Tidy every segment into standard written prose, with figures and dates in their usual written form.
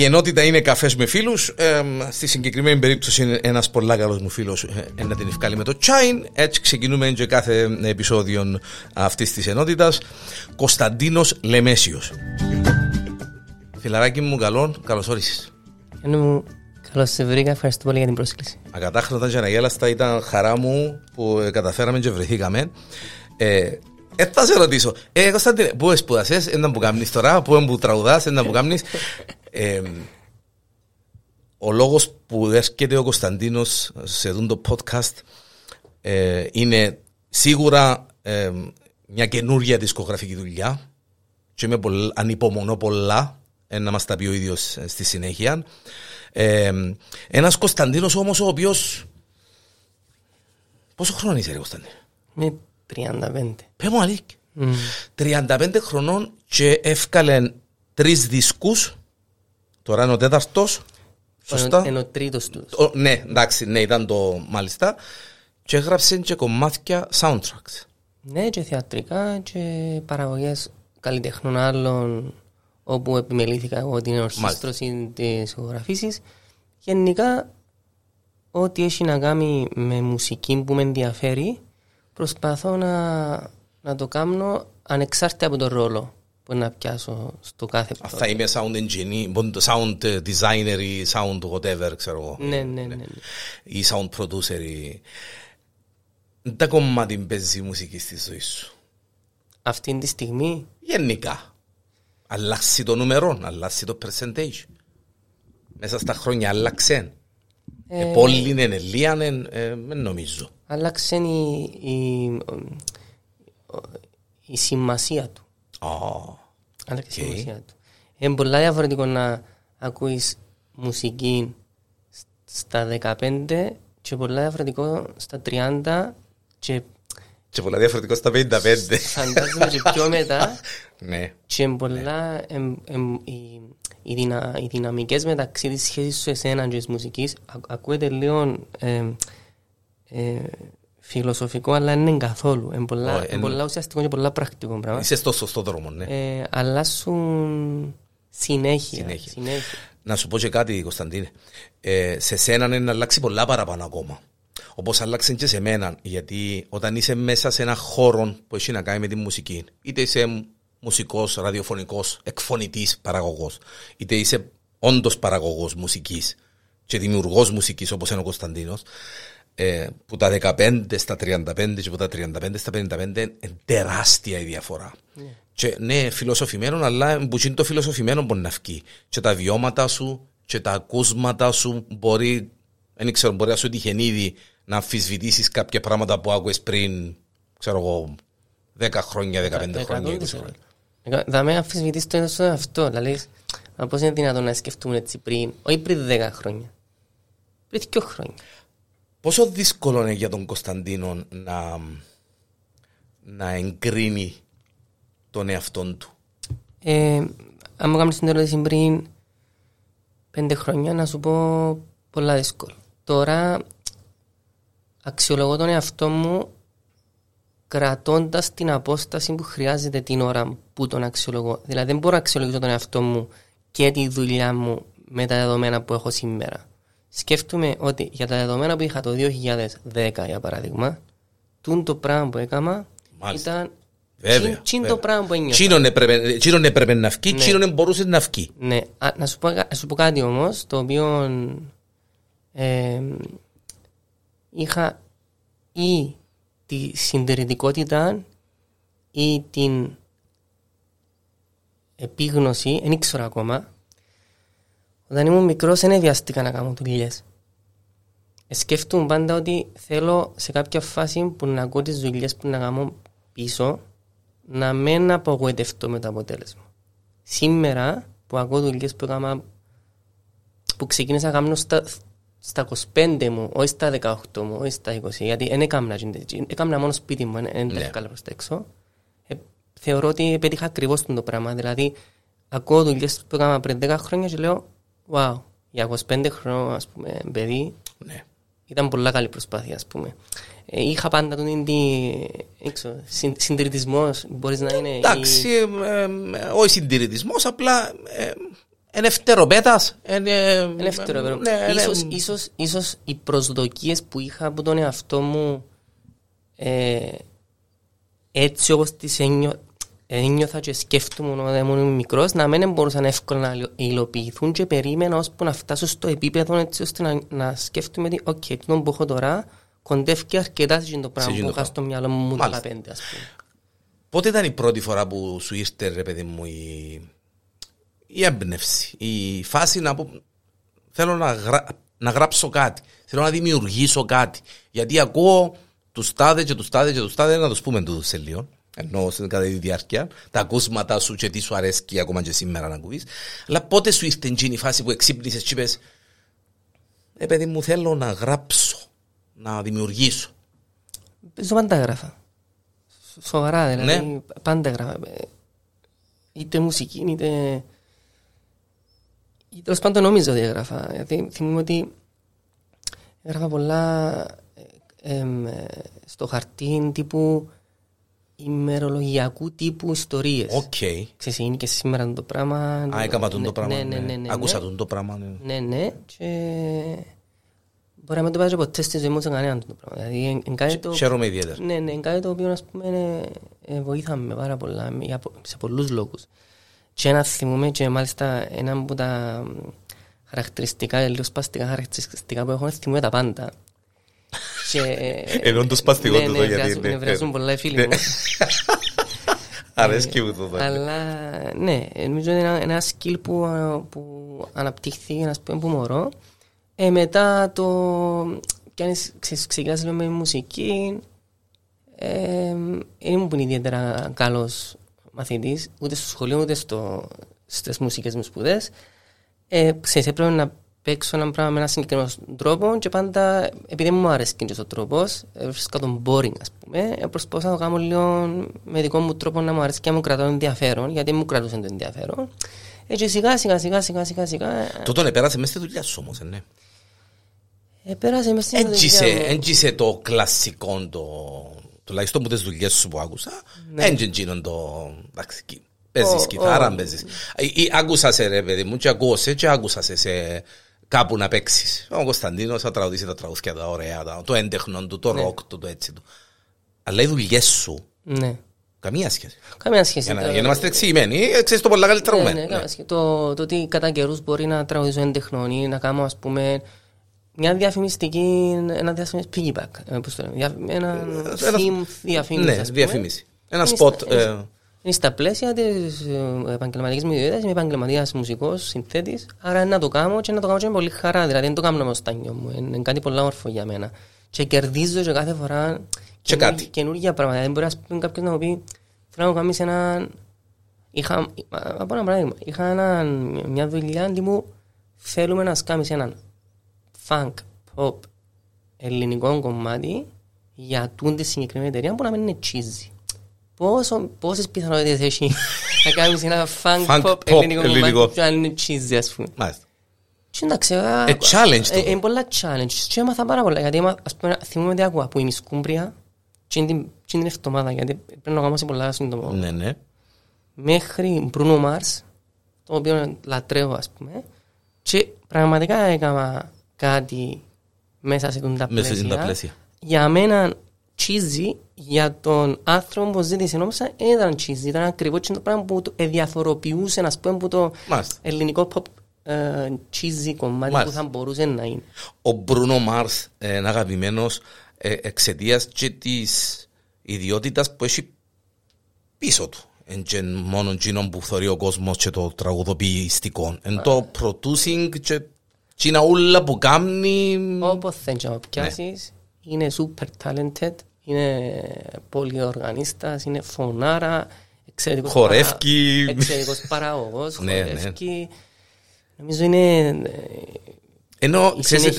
Η ενότητα είναι καφές με φίλους. Στη συγκεκριμένη περίπτωση είναι ένας πολλά καλός μου φίλος να την ευκάλει με το τσάιν. Έτσι ξεκινούμε και κάθε επεισόδιο αυτής της ενότητας. Κωνσταντίνος Λεμέσιος. Φιλαράκι μου, καλώς όρισες. Καλώς σε βρήκα, ευχαριστώ πολύ για την πρόσκληση. Ακατάχρονα και αναγέλαστα, ήταν χαρά μου που καταφέραμε και βρεθήκαμε. Θα σε ρωτήσω, Κωνσταντίνε, πού σπουδασες, έναν που κάνεις τώρα, πού τραγουδάς, έναν που κάνεις. Ο λόγος που έρχεται ο Κωνσταντίνος σε αυτό το podcast είναι σίγουρα μια καινούργια δισκογραφική δουλειά και είμαι ανυπομονώ πολλά να μας τα πει ο ίδιος στη συνέχεια. Ένας Κωνσταντίνος όμως ο οποίος... Πόσο χρόνο είσαι ρε Κωνσταντίνε? 35. Πες μου αλήθεια. 35 χρονών και έφκαλεν 3 δίσκους. Τώρα είναι ο τέταρτος. Σωστά. Είναι ο τρίτος τους. Ναι, εντάξει, ναι, ήταν το μάλιστα. Και έγραψαν και κομμάτια soundtracks. Ναι, και θεατρικά και παραγωγές καλλιτεχνών άλλων, όπου επιμελήθηκα εγώ την ορχήστρωση της ηχογραφήσεις. Γενικά, ό,τι έχει να κάνει με μουσική που με ενδιαφέρει, προσπαθώ να το κάνω ανεξάρτητα από τον ρόλο που να πιάσω στο κάθε αυτό. Θα είμαι sound engineer, sound designer ή sound whatever, ξέρω εγώ. Ναι. Ή sound producer ή... Τα κομμάτια παίζει η μουσική στη ζωή σου. Αυτή τη στιγμή... Γενικά. Αλλάξει το νούμερο, αλλάξει το percentage. Μέσα στα χρόνια αλλάξε. Πόλη είναι, λίαν είναι, νομίζω. Αλλάξε η σημασία του. Αλλάξε η σημασία του. Είναι πολλά διαφορετικό να ακούεις μουσική στα 15 και πολλά διαφορετικό στα 30 και πολλά διαφορετικό στα 55. Φαντάζομαι και πιο μετά. Ναι. Και πολλά οι δυναμικές μεταξύ της σχέσης σου εσένα και της μουσικής ακούεται λίγο φιλοσοφικό, αλλά δεν είναι καθόλου. Είναι πολλά ουσιαστικό και πολλά πρακτικό πράγμα. Είσαι στο σωστό δρόμο, ναι. Αλλάσουν συνέχεια. Να σου πω και κάτι, Κωνσταντίνε. Σε σένα είναι αλλάξει πολλά παραπάνω ακόμα. Όπως αλλάξαν και σε μένα, γιατί όταν είσαι μέσα σε ένα χώρο που έχει να κάνει με τη μουσική, είτε είσαι μουσικός, ραδιοφωνικός, εκφωνητής, παραγωγός, είτε είσαι όντως παραγωγός μουσικής και δημιουργός μουσικής όπως είναι ο Κωνσταντίνος, που τα 15 στα 35 και που τα 35 στα 55 είναι τεράστια η διαφορά. Yeah. Και ναι, φιλοσοφημένο, αλλά που είναι το φιλοσοφημένο μπορεί να βγει. Και τα βιώματα σου και τα ακούσματα σου μπορεί... Δεν ξέρω, μπορεί να σου τύχεν ήδη να αμφισβητήσεις κάποια πράγματα που άκουες πριν, ξέρω εγώ, 10 χρόνια, 15 χρόνια, 20 χρόνια. Θα με αμφισβητήσεις το έντος αυτό, δηλαδή, πώς είναι δυνατόν να σκεφτούμε έτσι πριν, όχι πριν 10 χρόνια, πριν 2 χρόνια. Πόσο δύσκολο είναι για τον Κωνσταντίνο να εγκρίνει τον εαυτόν του? Αν μου κάνεις την ερώτηση πριν 5 χρόνια, να σου πω πολλά δύσκολο. Τώρα αξιολογώ τον εαυτό μου κρατώντας την απόσταση που χρειάζεται την ώρα που τον αξιολογώ. Δηλαδή δεν μπορώ να αξιολογήσω τον εαυτό μου και τη δουλειά μου με τα δεδομένα που έχω σήμερα. Σκέφτομαι ότι για τα δεδομένα που είχα το 2010, για παράδειγμα, το πράγμα που έκανα ήταν το πράγμα που ένιωσα. Τσίνον έπρεπε να βγει, τσίνον μπορούσε να βγει. Ναι, να σου πω κάτι όμως, το οποίο... είχα ή τη συντηρητικότητα ή την επίγνωση, δεν ήξερα ακόμα. Όταν ήμουν μικρός δεν βιάστηκα να κάνω δουλειές. Σκέφτομαι πάντα ότι θέλω σε κάποια φάση που να ακούω τις δουλειές που να κάνω πίσω να μην απογοητευτώ με το αποτέλεσμα. Σήμερα που ακούω δουλειές που έκανα, που ξεκίνησα να κάνω στα 25 μου, όχι στα 18 μου, όχι στα 20, γιατί δεν έκανα μόνο σπίτι μου, δεν τα έφυγα προς τα έξω. Θεωρώ ότι πέτυχα ακριβώς το πράγμα. Δηλαδή, ακούω δουλειές που έκανα πριν 10 χρόνια και λέω, wow, για 25 χρόνια, ας πούμε, παιδί, ναι. Ήταν πολλά καλή προσπάθεια, ας πούμε. Είχα πάντα τον συντηρητισμό, μπορείς να είναι... Εντάξει, όχι συντηρητισμό, απλά... Είναι ευτεροπέτας. Ίσως οι προσδοκίες που είχα από τον εαυτό μου έτσι όπως τις ένιωθα και σκέφτομαι όταν ήμουν μικρός να μην μπορούσαν εύκολα να υλοποιηθούν και περίμενα ώσπου να φτάσω στο επίπεδο έτσι ώστε να σκέφτομαι ότι οκ, εκείνο που έχω τώρα κοντεύει αρκετά σε το πράγμα που είχα στο μυαλό μου 15 ας πούμε. Πότε ήταν η πρώτη φορά που σου ήρθε ρε παιδί μου η έμπνευση, η φάση να πω θέλω να γράψω κάτι, θέλω να δημιουργήσω κάτι, γιατί ακούω τους τάδε και τους τάδε και τους τάδε, να τους πούμε τούτους σε λίγο, ενώ κατά τη διάρκεια τα ακούσματα σου και τι σου αρέσει και ακόμα και σήμερα να ακούεις, αλλά πότε σου ήρθε η φάση που εξύπνησες και είπες παιδί μου θέλω να γράψω, να δημιουργήσω? Πάντα έγραφα, σοβαρά δηλαδή, ναι. Πάντα έγραφα, είτε μουσική είτε... Τέλος πάντων νομίζω ότι έγραφα, γιατί θυμούμαι ότι έγραφα πολλά στο χαρτί τύπου ημερολογιακού τύπου ιστορίες. Okay. Ξέρεις, είναι και σήμερα το πράγμα. Α, έκανα το πράγμα, άκουσα το πράγμα. Ναι, και μπορεί να μην το πάρει ποτέ στη ζωή μου σε κανέναν το πράγμα. Χαίρομαι ιδιαίτερα. Ναι, κάτι το οποίο βοήθαμε πάρα πολλά σε πολλούς λόγους. Και να θυμούμε και μάλιστα ένα από τα χαρακτηριστικά, λίγο σπαστικά χαρακτηριστικά που έχω, θυμούμε τα πάντα. Ενώ το σπαστικό του το γιατί είναι. Βρειάζουν πολλά οι φίλοι μου. Αρέσκει μου το δω. Αλλά ναι, νομίζω είναι ένα σκύλ που αναπτύχθηκε, να πούμε, που μωρό. Μετά το... Κι αν ξεκινάς με μουσική, δεν ήμουν ιδιαίτερα καλός μαθητής, ούτε στο σχολείο ούτε στις μουσικές μου σπουδές. Ξέρεις, έπρεπε να παίξω ένα πράγμα με έναν συγκεκριμένο τρόπο και πάντα, επειδή μου άρεσε και ο τρόπος, βρίσκα τον boring ας πούμε, προσπαθούσα να το κάνω λίγο με δικό μου τρόπο να μου αρέσει και να μου κρατάω ενδιαφέρον, γιατί μου κρατούσε το ενδιαφέρον. Έτσι σιγά. Τούτον επέρασε μέσα στη δουλειά σου όμως, ναι. Επέρασε μέσα στη δουλειά μου. Έντυσε το κλασικό το... τουλάχιστον που τις δουλειές σου που άκουσα, έντυντζίνον το... εντάξει, παίζεις κιθάρα, παίζεις. Άκουσα σε ρε παιδί μου και ακούω σε και άκουσα σε κάπου να παίξεις. Ο Κωνσταντίνος θα τραγουδήσει τα τραγουδιά τα ωραία, το έντεχνον του, το ροκ του, το έτσι του. Αλλά οι δουλειές σου... Καμία σχέση. Για να είμαστε εξηγημένοι, ξέρεις το πολλά καλύτερα μου. Το ότι κατά καιρούς μπορεί να τραγουδίζω έντεχνον ή να κάνω, ας πούμε, μια διαφημιστική, ένα διαφημιστική piggyback. Ένα theme διαφήμιση. Ναι, διαφήμιση. Ένα spot. Είναι στα πλαίσια της επαγγελματικής μου ιδιότητας, είμαι επαγγελματίας μουσικός, συνθέτης, άρα να το κάνω και να το κάνω και με πολύ χαρά. Δηλαδή δεν το κάνω με στάνιο μου, είναι κάτι πολύ όμορφο για μένα. Και κερδίζω και κάθε φορά καινούργια πράγματα. Δεν μπορεί κάποιος να μου πει θέλω να μου κάνεις ένα... Από ένα παράδειγμα, είχα μια δουλειά τύπου θέλουμε να κάνεις έναν funk, pop, ελληνικό κομμάτι για τούντη συγκεκριμένη εταιρεία που να μην είναι cheesy. Πόσες πιθανότητες έχει να κάνεις ένα funk, pop, ελληνικό κομμάτι που αν είναι cheesy ας πούμε. Μάλιστα. Είναι πολλά challenge και έμαθα πάρα πολλά, γιατί θυμούμαι τι άκουα που είναι η Σκούμπρια και την εβδομάδα, γιατί πρέπει να κάνω σε πολλά σύντομα μέχρι Bruno Mars, το οποίο λατρεύω ας πούμε, και πραγματικά έκανα κάτι μέσα σε τα πλαίσια για μένα cheesy, για τον άνθρωπο που ζήτησε νόμισα ήταν cheesy, ήταν ακριβώς το πράγμα που διαφοροποιούσε να πούμε από το ελληνικό pop cheesy κομμάτι Mars που θα μπορούσε να είναι. Ο Μπρούνο Μάρς είναι αγαπημένος εξαιτίας και της ιδιότητας που έχει πίσω του. Είναι μόνο εκείνον που θεωρεί ο κόσμος και το τραγουδοποιηστικό. Είναι το producing και είναι όλα που κάνει. Όπως θέλεις να πιάσεις, είναι super talented, είναι πολυοργανίστας, είναι φωνάρα, εξαιρετικός παραγωγός, χορεύκει. Νομίζω είναι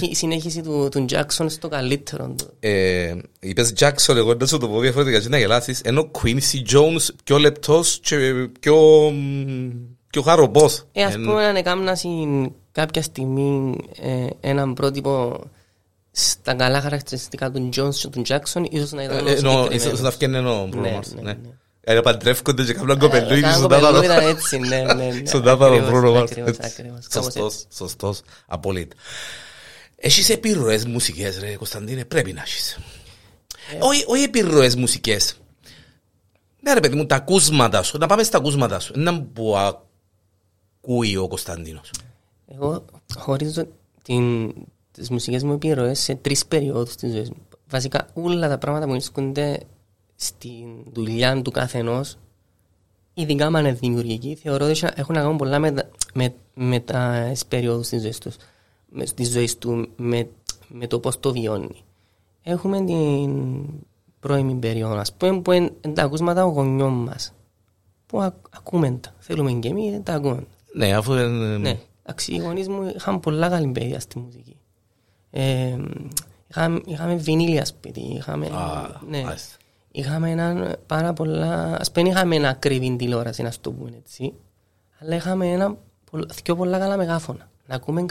η συνέχιση του Jackson στο καλύτερο. Είπες Jackson, εγώ δεν σου το πω διαφορετικά και να γελάσεις, ενώ Quincy Jones πιο λεπτός και πιο χαροπός. Ας πούμε αν έκανα κάποια στιγμή έναν πρότυπο στα καλά χαρακτηριστικά του Jones και του Jackson, ίσως να ήταν ο συγκεκριμένος. Ίσως να φκένει ο Bruno Mars. Ένα παντρεύκονται και κάποιον κοπελούγι στον τάπαρο Bruno Mars. Σωστός, απολύτως. Έχεις επιρροές μουσικές ρε Κωνσταντίνε, πρέπει να έχεις. Όχι επιρροές μουσικές. Ναι ρε παιδί μου, τα ακούσματα σου, να πάμε στα ακούσματα σου. Είναι που ακούει ο Κωνσταντίνος. Εγώ χωρίζω τις μουσικές μου επιρροές σε τρεις περιόδους της ζωής μου. Βασικά όλα τα πράγματα που βρίσκονται στην δουλειά του καθενός, ειδικά αν είναι δημιουργική, θεωρώ ότι έχουν να κάνουν πολλά με τα περιόδους της ζωής τους. Στη ζωή του, με το πώς το βιώνει. Έχουμε την πρώιμη περίοδο, ας πούμε, που είναι τα ακούσματα των γονιών μας. Που ακούμε τα. Θέλουμε και εμείς, δεν τα ακούμε. Ναι, αφού ναι. Οι γονείς μου είχαν πολλά καλή παιδεία στη μουσική. Είχαμε βινίλια σπίτι, είχαμε έναν πάρα πολλά... Ας πούμε, είχαμε ένα ακριβή τηλεόραση, να το πούμε έτσι. Αλλά είχαμε δύο πολλά καλά μεγάφωνα. Να ακούμε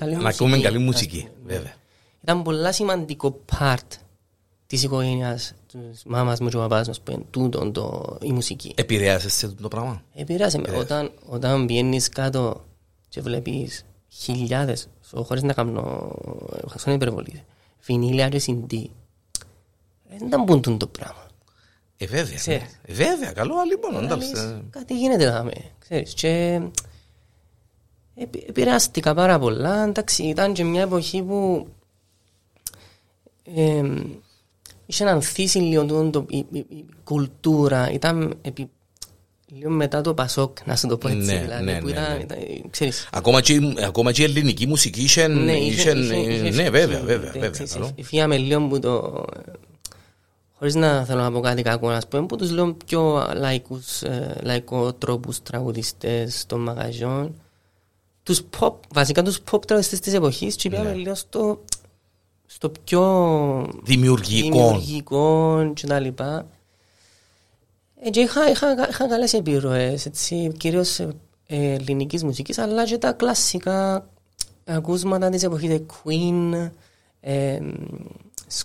καλή μουσική, βέβαια. Ήταν πολλά σημαντικό part της οικογένειας της μάμας μου και ο παπάς μας που είναι τούτον η μουσική. Επηρεάσες σε το πράγμα? Επηρεάσαι. Όταν βγαίνεις κάτω και βλέπεις χιλιάδες, χωρίς να κάνω υπερβολή, βινίλια και CD, δεν ήταν πούντουν το πράγμα. Βέβαια, καλό λοιπόν. Κάτι γίνεται να με, ξέρεις, και... Επηρεάστηκα πάρα πολλά, εντάξει, ήταν και μια εποχή που είχε ανθίσει λίγο η κουλτούρα, ήταν λίγο μετά το Πασόκ, να σου το πω έτσι, δηλαδή, που ήταν, ξέρεις. Ακόμα και η ελληνική μουσική είχε, ναι, βέβαια. Φύγαμε λίγο που το, χωρίς να θέλω να πω κάτι κακό, να πούμε, που τους λέω πιο λαϊκό τρόπους τραγουδιστές των μαγαζιών. Τους pop, βασικά τους pop τραγουδιστές της εποχής και πήγαμε λίγο στο πιο δημιουργικό και τα λοιπά. Και είχα καλές επιρροές, έτσι, κυρίως ελληνικής μουσικής, αλλά και τα κλασικά ακούσματα της εποχής, Queen,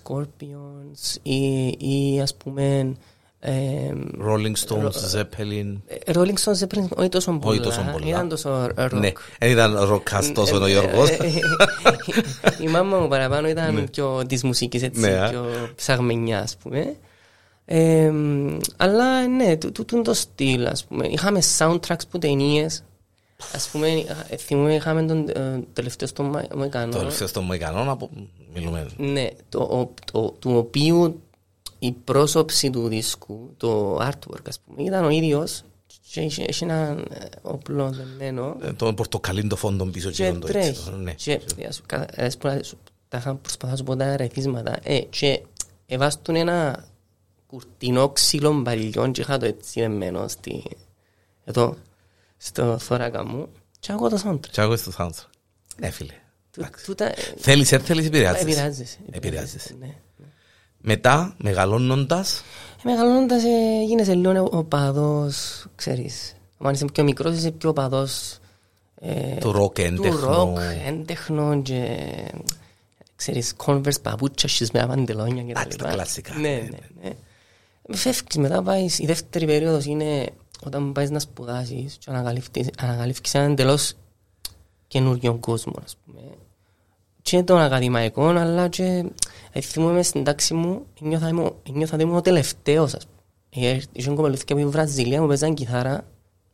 Scorpions ή ας πούμε... Rolling Stones, Zeppelin. Rolling Stones, Zeppelin, όχι τόσο πολλά. Ήταν τόσο rock. Ναι, ήταν rock'ας τόσο ο Γιώργος. Η μάμα μου παραπάνω ήταν πιο της μουσικής, έτσι, πιο ψαγμενιά, ας πούμε. Αλλά ναι, τούτο το στυλ, ας πούμε. Είχαμε soundtracks που ταινίες. Ας πούμε, θυμούμε, είχαμε τον τελευταίο στον Μοϊκανό. Τελευταίο στον Μοϊκανό, μιλούμε. Ναι, του οποίου... Η πρόσωψη του δίσκου, το artwork, ας πούμε, ήταν ο ίδιος και είχε ένα όπλο δεμένο. Το πορτοκαλί το φόντο πίσω και το έτσι. Και προσπαθώ να σου πω τα ρεθίσματα και εβάστουν ένα κουρτινό ξύλο μπαλιών και είχα το έτσι δεμένο εδώ, στο θώρακα μου και ακούω το soundtrack. Και ακούω το soundtrack. Ναι φίλε, θέλεις επηρεάζεσαι. Μετά, μεγαλώνοντας, γίνεσαι λίγο οπαδός, ξέρεις. Αν είσαι πιο μικρός, είσαι πιο οπαδός του ροκ έντεχνο και, ξέρεις, Converse, παπούτσια, σχισμένα παντελόνια και τα λοιπά. Κλασικά. Ναι. Φεύγεις μετά, πάεις, η δεύτερη περίοδος είναι όταν πάεις να σπουδάσεις και ανακαλύφθεις έναν εντελώς καινούριο κόσμο, ας πούμε. Και των ακαδημαϊκών, αλλά και θυμούμαι στην τάξη μου, νιώθα ότι ήμουν ο τελευταίος, ας πούμε. Είχαν κοπελούθηκε από τη Βραζιλία, μου παίζαν κιθάρα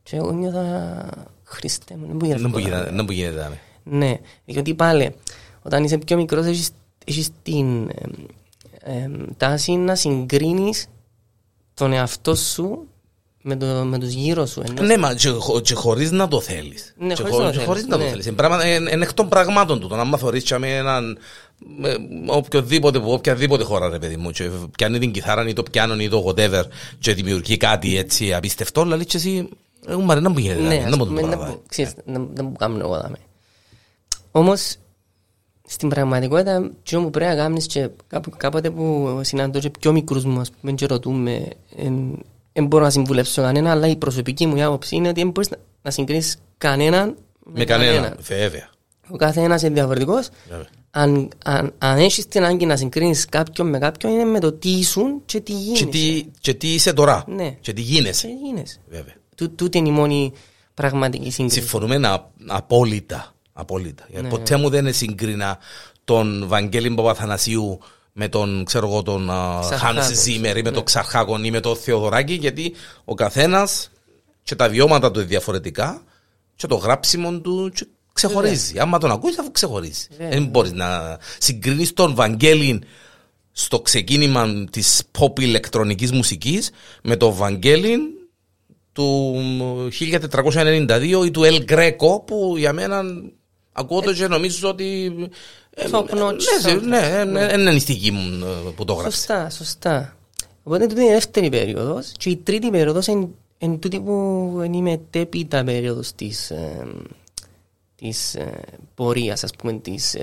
και εγώ νιώθα, Χριστέ μου, δεν που γίνεται. Ναι, διότι πάλι, όταν είσαι πιο μικρός, έχεις την τάση να συγκρίνεις τον εαυτό σου με τους γύρω σου. Ναι, μα και χωρίς να το θέλεις. Ναι, χωρίς να το θέλεις. Είναι εκ των πραγμάτων του. Να μαθωρείς και με έναν... οποιαδήποτε χώρα, ρε παιδί μου. Πιάνει την κιθάρα, ή το πιάνον, ή το whatever. Και δημιουργεί κάτι έτσι απίστευτο. Λαλείς και εσύ... Μα δεν μου γίνεται. Ναι, ας πούμε, ξέρεις, δεν μου κάνω εγώ δάμε. Όμως, στην πραγματικότητα, τι μου πρέπει να κάνεις και κάποτε που συναντώ και πιο μικρούς μου, ας πούμε, και ρωτούμε... Δεν μπορώ να συμβουλεύσω κανένα, αλλά η προσωπική μου άποψη είναι ότι δεν μπορείς να συγκρίσεις κανέναν με κανέναν. Βέβαια. Ο καθένας είναι διαφορετικός, αν έχεις την άγκη να συγκρίνεις κάποιον με κάποιον, είναι με το τι ήσουν και τι γίνεσαι. Και τι είσαι τώρα. Ναι. Και τι γίνεσαι. Βέβαια. Τούτη είναι η μόνη πραγματική σύγκριση. Συμφωνούμε απόλυτα. Ναι. Ποτέ μου δεν συγκρίνα τον Βαγγέλη Παπαθανασίου με τον, ξέρω εγώ, τον Χάνς Τσίμερ ή με τον Ξαρχάκον ή με τον Θεοδωράκη, γιατί ο καθένας και τα βιώματα του διαφορετικά και το γράψιμο του ξεχωρίζει. Άμα τον ακούεις, αφού ξεχωρίζει. Δεν μπορείς να συγκρίνεις τον Βαγγέλη στο ξεκίνημα της pop ηλεκτρονικής μουσικής με τον Βαγγέλη του 1492 ή του El Greco, που για μένα ακούω το και νομίζω ότι είναι νηστική μου που το γράψει. Σωστά. Οπότε τούτη είναι η δεύτερη περίοδος και η τρίτη περίοδος είναι τούτη που είναι η μετέπειτα περίοδος της πορείας, ας πούμε, της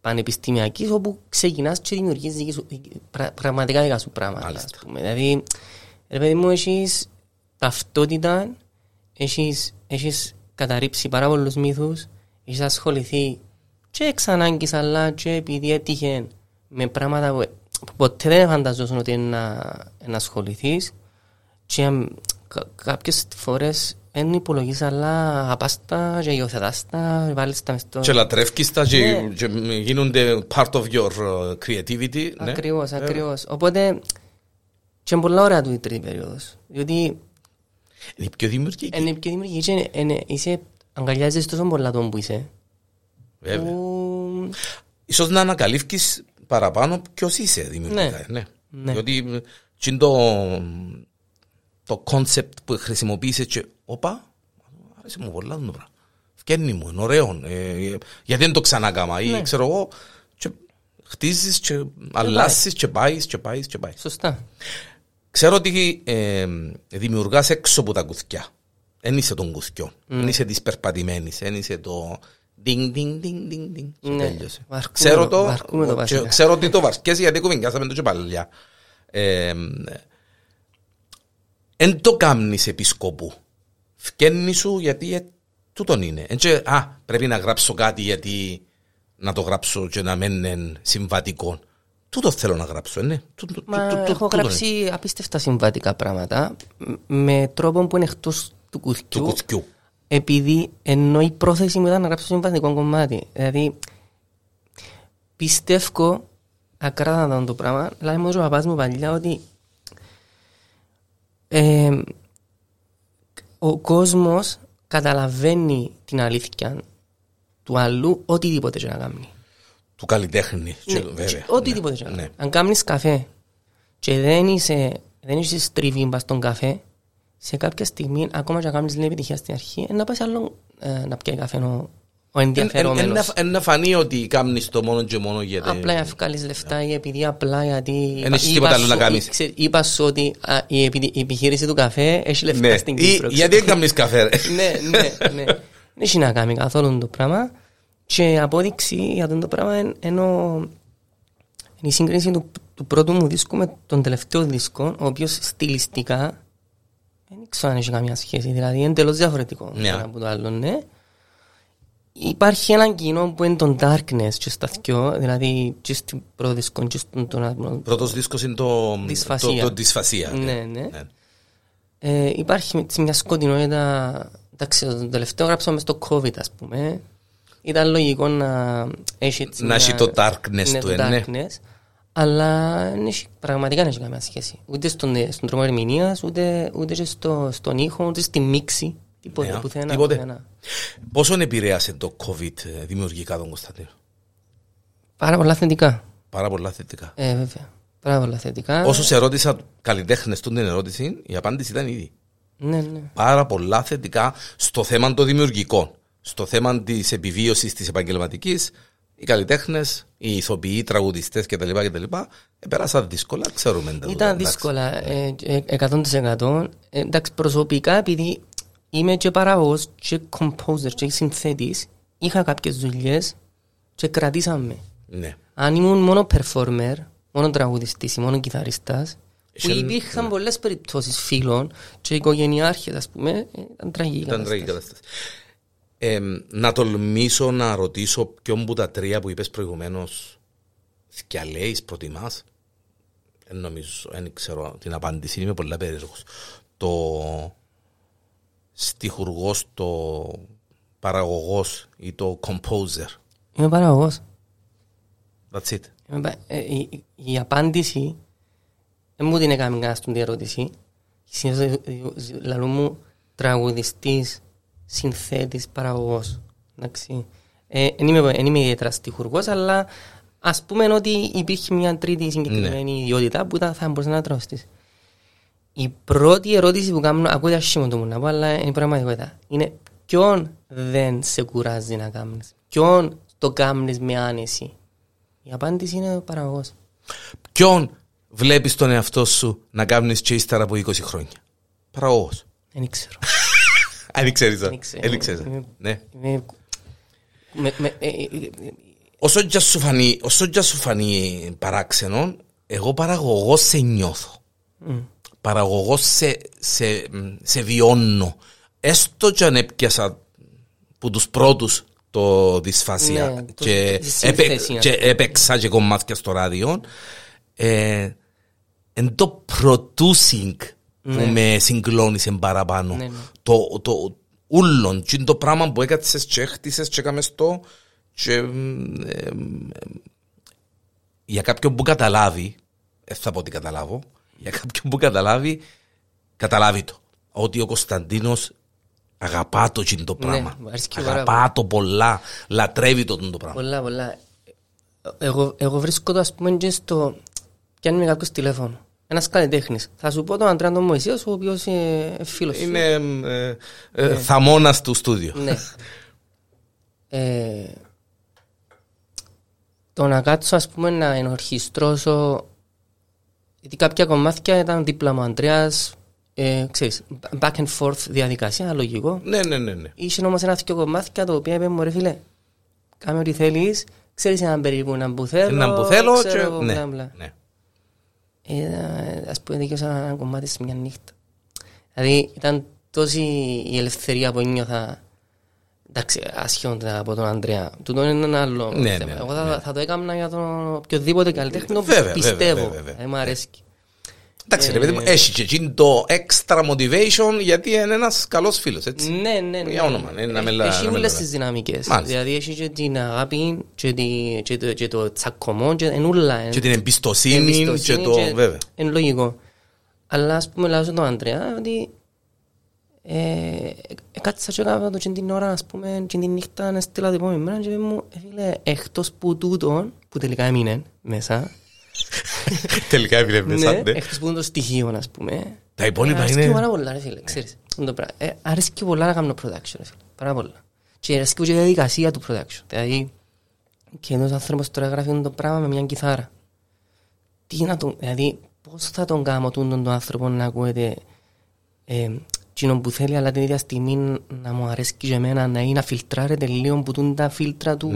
πανεπιστημιακής, όπου ξεκινάς και δημιουργείς πραγματικά δικά σου πράγματα. Δηλαδή, ρε παιδί μου, έχεις ταυτότητα, έχεις καταρρύψει πάρα πολλούς μύθους, έχεις ασχοληθεί και εξ ανάγκης, αλλά και επειδή έτυχε με πράγματα που ποτέ δεν φανταζόσουν ότι να ασχοληθείς, και κάποιες φορές δεν υπολογίζεις, αλλά απάς τα και υιοθετάς τα, βάλεις τα μες το... Και λατρεύκεις τα και γίνονται part of your creativity. Ακριβώς. Οπότε και είναι πολλά ωραία του η τρίτη περίοδος, διότι είναι πιο δημιουργική. Είσαι, αγκαλιάζεις τόσο πολλά τον που είσαι. Βέβαια. Ίσως να ανακαλύφεις παραπάνω ποιος είσαι δημιουργικά. Ναι. Διότι είναι το κόνσεπτ που χρησιμοποίησες και όπα, άρεσε μου πολλά τον πράγμα. Φκένει μου, είναι ωραίο. Γιατί δεν το ξανακάμα ή ξέρω εγώ. Χτίζεις και αλλάσεις και πάεις. Σωστά. Ξέρω ότι δημιουργάς έξω από τα κουθκιά. Εν είσαι των κουθκιών. Εν είσαι της περπατημένης. Εν είσαι το δινγκ. Ναι. Ξέρω ότι το βαρκέσαι, γιατί κουβεντιάσαμε το και παλιά. Εν το κάνεις επί σκοπού. Φκένει σου γιατί τούτον είναι. Πρέπει να γράψω κάτι γιατί... να το γράψω και να μένει συμβατικό. Τούτο θέλω να γράψω, ναι. Έχω γράψει απίστευτα συμβατικά πράγματα με τρόπο που είναι εκτός του κουθκιού. Επειδή ενώ η πρόθεση μου ήταν να γράψω συμβατικό κομμάτι. Δηλαδή, πιστεύω ακράδαντα το πράγμα, δηλαδή μου ο παπάς μου παλιά ότι ο κόσμος καταλαβαίνει την αλήθεια του αλλού, οτιδήποτε και να κάνει. Του καλλιτέχνη, βέβαια. Οτιδήποτε και να κάνει. Αν κάνεις καφέ και δεν είσαι στριβή μπας στον καφέ, σε κάποια στιγμή, ακόμα και να κάνεις λέει επιτυχία στην αρχή, να πας άλλο να πιάει καφέ ο ενδιαφερόμενος. Να φανεί ότι κάνεις το μόνο και μόνο γιατί... Απλά για βγάλεις λεφτά ή επειδή απλά γιατί... Είπα σου ότι η επιχείρηση του καφέ έχει λεφτά στην Κύπρο. Γιατί δεν κάνεις καφέ. Ναι. Δεν έχει να κάνει καθόλου το πράγμα και απόδειξη για το πράγμα ενώ η σύγκριση του πρώτου μου δίσκου με τον τελευταίο δίσκο, ο οποίος στιλιστικά δεν ξέρω αν έχει καμία σχέση, δηλαδή είναι τελώς διαφορετικό από το άλλο, ναι. Υπάρχει έναν κοινό που είναι τον Darkness και στα δυο, δηλαδή και στην πρώτη δίσκο και στον άλλο. Πρώτος δίσκος είναι το Δυσφασία. Ναι. Υπάρχει μια σκοτεινότητα. Το τελευταίο γράψαμε μες στο COVID, ας πούμε. Ήταν λογικό να έχει το darkness του, αλλά πραγματικά δεν έχει καμία σχέση. Ούτε στον τρόπο ερμηνείας, ούτε και στον ήχο, ούτε στη μίξη. Τίποτε, πουθενά. Πόσο επηρέασε το COVID δημιουργικά τον Κωνσταντίνο? Πάρα πολλά θετικά. Βέβαια. Πάρα πολλά θετικά. Όσο σε ρώτησα καλλιτέχνες την ερώτηση, η απάντηση ήταν ήδη. Ναι. Πάρα πολλά θετικά στο θέμα των δημιουργικών, στο θέμα της επιβίωσης της επαγγελματικής. Οι καλλιτέχνες, οι ηθοποιοί, οι τραγουδιστές κτλ. Πέρασαν δύσκολα, ξέρουμε. Ήταν δύσκολα, 100%. Εντάξει, προσωπικά, επειδή είμαι και παραγωγός και composer και συνθέτης, είχα κάποιες δουλειές και κρατήσαμε. Ναι. Αν ήμουν μόνο performer, μόνο τραγουδιστής ή μόνο κιθαρίστας, που υπήρχαν πολλές περιπτώσεις φίλων και οικογενειάρχες, ας πούμε, ήταν τραγική κατάσταση. Να τολμήσω να ρωτήσω ποιον που τα τρία που είπες προηγουμένως θκιαλέεις, προτιμάς. Νομίζω, δεν ξέρω την απάντηση, είμαι πολύ περίεργος. Το στιχουργός, το παραγωγός ή το composer. Είμαι παραγωγός. That's it. Η απάντηση δεν μου την έκαμε κανένα στην ερώτηση. Συνήθως λαλού μου τραγουδιστής, συνθέτης, παραγωγός. Δεν είμαι ιδιαίτερα στιχουργός, αλλά ας πούμε ότι υπήρχε μια τρίτη συγκεκριμένη ιδιότητα που θα μπορούσε να τραγουδιστείς. Η πρώτη ερώτηση που κάνω, ακούγεται ασχήμον το μου να πω, αλλά είναι πραγματικότητα. Είναι ποιον δεν σε κουράζει να κάνεις, ποιον το κάνεις με άνεση. Η απάντηση είναι ο παραγωγός. Ποιον βλέπεις τον εαυτό σου να κάνεις και ύστερα από 20 χρόνια. Παραγωγός. Δεν ξέρω. Αν ξέρεις. Δεν ξέρεις. Ναι. Όσο και σου φανεί παράξενο, εγώ παραγωγός σε νιώθω. Παραγωγός σε βιώνω. Έστω και αν έπιασα που τους πρώτους το δυσφάσια και έπαιξα και κομμάτια στο ράδιο, εν το producing που με συγκλώνησε παραπάνω, το ούλον και το πράγμα που έκατσες και έχτισες και έκαμε στο, και για κάποιον που καταλάβει, θα πω ότι καταλάβω, για κάποιον που καταλάβει, καταλάβει το ότι ο Κωνσταντίνος αγαπά το εκείνο το πράγμα. Αγαπά το πολλά. Λατρεύει το πράγμα. Πολλά, πολλά. Εγώ βρίσκω το, ας πούμε, και στο... Πιάνουμε κάποιος τηλέφωνο. Ένας καλλιτέχνης. Θα σου πω τον Αντρέα τον Μωυσίας, ο οποίος είναι φίλος. Είναι θαμώνας του στούδιο. Ναι. Το να κάτσω, ας πούμε, να ενορχιστρώσω... Γιατί κάποια κομμάτια ήταν δίπλα μου ο Αντρέας... Ξέρεις, back and forth διαδικασία, λογικό. Ναι. Είχε όμως ένα δυο κομμάτια τα οποία είπε μου, ρε φίλε, κάμε ό,τι θέλεις, ξέρεις έναν περίπου να που θέλω. Να που θέλω και... Ναι. Ας πούμε, δικαιώσα ένα κομμάτι σε μια νύχτα. Δηλαδή, ήταν τόση η ελευθερία που νιώθα, εντάξει, ασχέοντα από τον Ανδρέα. Τούτο είναι ένα άλλο θέμα. Εγώ θα το έκανα για τον οποιοδήποτε καλλιτέχνη, πιστεύω. Μου αρέσει. Εντάξει, ρε παιδί μου, έχει και εκείνη το extra motivation γιατί είναι ένας καλός φίλος, έτσι. Ναι. Για όνομα, έχει όλες τις δυναμικές. Δηλαδή, έχει και την αγάπη, και το τσακωμό, και την εμπιστοσύνη, και το βέβαια. Είναι λογικό. Αλλά, ας πούμε, λάζω τον Ανδρέα, ότι κάτσα και έκανα το και την ώρα, ας πούμε, και την νύχτα, να στείλα την επόμενη μέρα, και μου, φίλε, εκτός που τούτον, που τελικά έμεινε μέσα... Τελικά έβγαινε μέσα. Εκτός που είναι το στοιχείο, ας πούμε. Τα υπόλοιπα είναι. Αρέσκει πάρα πολλά, ρε φίλε, ξέρεις. Αρέσκει πολλά να κάνω production, πάρα πολλά. Και αρέσκει και η διαδικασία του production. Δηλαδή, και ένας άνθρωπος τώρα γράφει το πράγμα με μια κιθάρα. Δηλαδή, πώς θα τον κάνω τον άνθρωπο να ακούγεται εκείνο που θέλει, αλλά την ίδια στιγμή να μου αρέσει και εμένα, να φιλτράρεται λίγο που τούν τα φίλτρα του,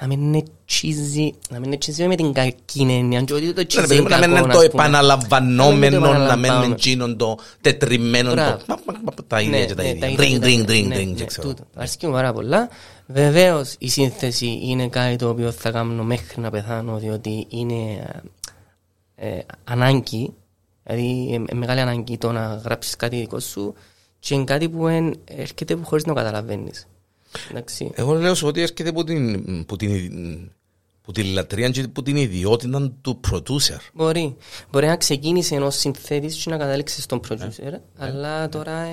να μην τσίζει με την κακή έννοια, να μην είναι το επαναλαμβανόμενο, να μην είναι εκείνο το τετριμένο, τα ίδια και τα ίδια. Αρέσκει μου πάρα πολλά. Βεβαίως η σύνθεση είναι κάτι το οποίο θα κάνω μέχρι να πεθάνω, διότι είναι ανάγκη. Δηλαδή, μεγάλη ανάγκη το να γράψεις κάτι δικό σου και είναι κάτι που έρχεται χωρίς να καταλαβαίνεις. Εγώ λέω ότι έρχεται από την λατρεία και από την ιδιότητα του producer. Μπορεί να ξεκίνησε ενός συνθέτης και να καταλήξει στον producer, αλλά τώρα...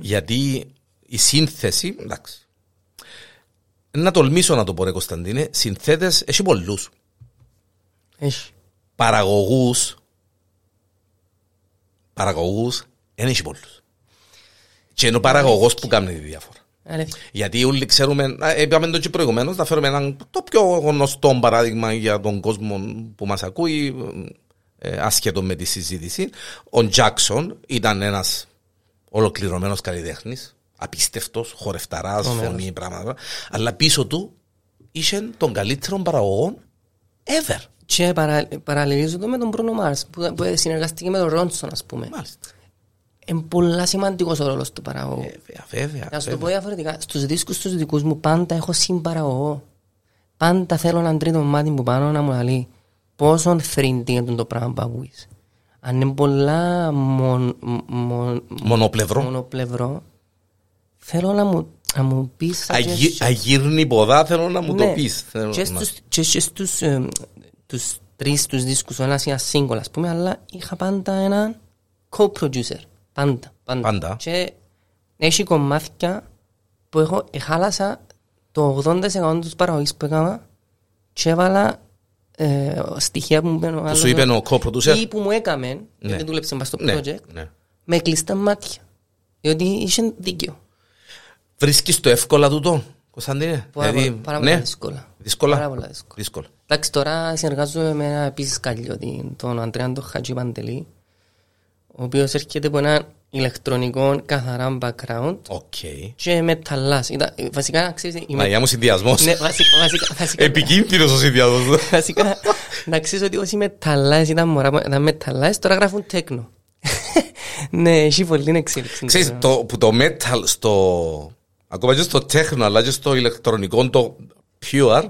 Γιατί η σύνθεση, εντάξει, να τολμήσω να το πω, ρε Κωνσταντίνε, συνθέτες έχει πολλούς. Έχει. Παραγωγούς, δεν έχει πολλούς. Και είναι ο παραγωγός που κάνει τη διαφορά. Γιατί όλοι ξέρουμε, είπαμε το και προηγουμένως, να φέρουμε έναν το πιο γνωστό παράδειγμα για τον κόσμο που μας ακούει, ασχέτω με τη συζήτηση. Ο Τζάκσον ήταν ένας ολοκληρωμένος καλλιτέχνης, απίστευτος, χορευταράς, φωνή, πράγματα. Αλλά πίσω του είχε τον καλύτερο παραγωγό ever. Και παραλληλίζω το με τον Bruno Mars που συνεργαστήκε με τον Ρόντσον, ας πούμε. Είναι πολύ σημαντικός ο ρόλος του παραγωγού. Βέβαια. Να σου το πω διαφορετικά. Στους δίσκους τους δικούς μου πάντα έχω συμπαραγωγό. Πάντα θέλω έναν τρίτο μάτι που πάνω να μου λέει πόσο θρύντη είναι το πράγμα που ακούεις. Αν είναι πολλά μονοπλευρό, θέλω να μου πεις. Αγύρνη ποδά, θέλω να μου το πεις. Και στους τρεις τους δίσκους, ο ένας είναι σύγκολα, ας πούμε, αλλά είχα πάντα έναν co-producer. Πάντα. Και έχει κομμάτια που εγώ χάλασα το 80% της παραγωγής που έκανα και έβαλα στοιχεία που μου είπε ο άλλος ή που μου έκαμε, γιατί δούλεψε στο project, με κλειστά μάτια, διότι είχε δίκιο. Βρίσκεις το εύκολα τούτο, Κωνσταντίνε? Πάρα πολύ δύσκολα. Εντάξει, τώρα συνεργάζομαι με ένα επίσης καλλιότι, τον Αντρέαντο Χατζιπαντελή, ο οποίος έρχεται από ένα ηλεκτρονικό καθαρά background και μεταλλάς. Βασικά, ξέρεις... Μαγιά μου συνδυασμός. Επικίνδυνος ο συνδυασμός. Βασικά, να ξέρεις ότι όσοι μεταλλάς ήταν μεταλλάς, τώρα γράφουν τέκνο. Ναι, έχει πολύ εξέλιξη. Ξέρεις, που το metal στο... Ακόμα και στο τέκνο, αλλά και στο ηλεκτρονικό, το pure...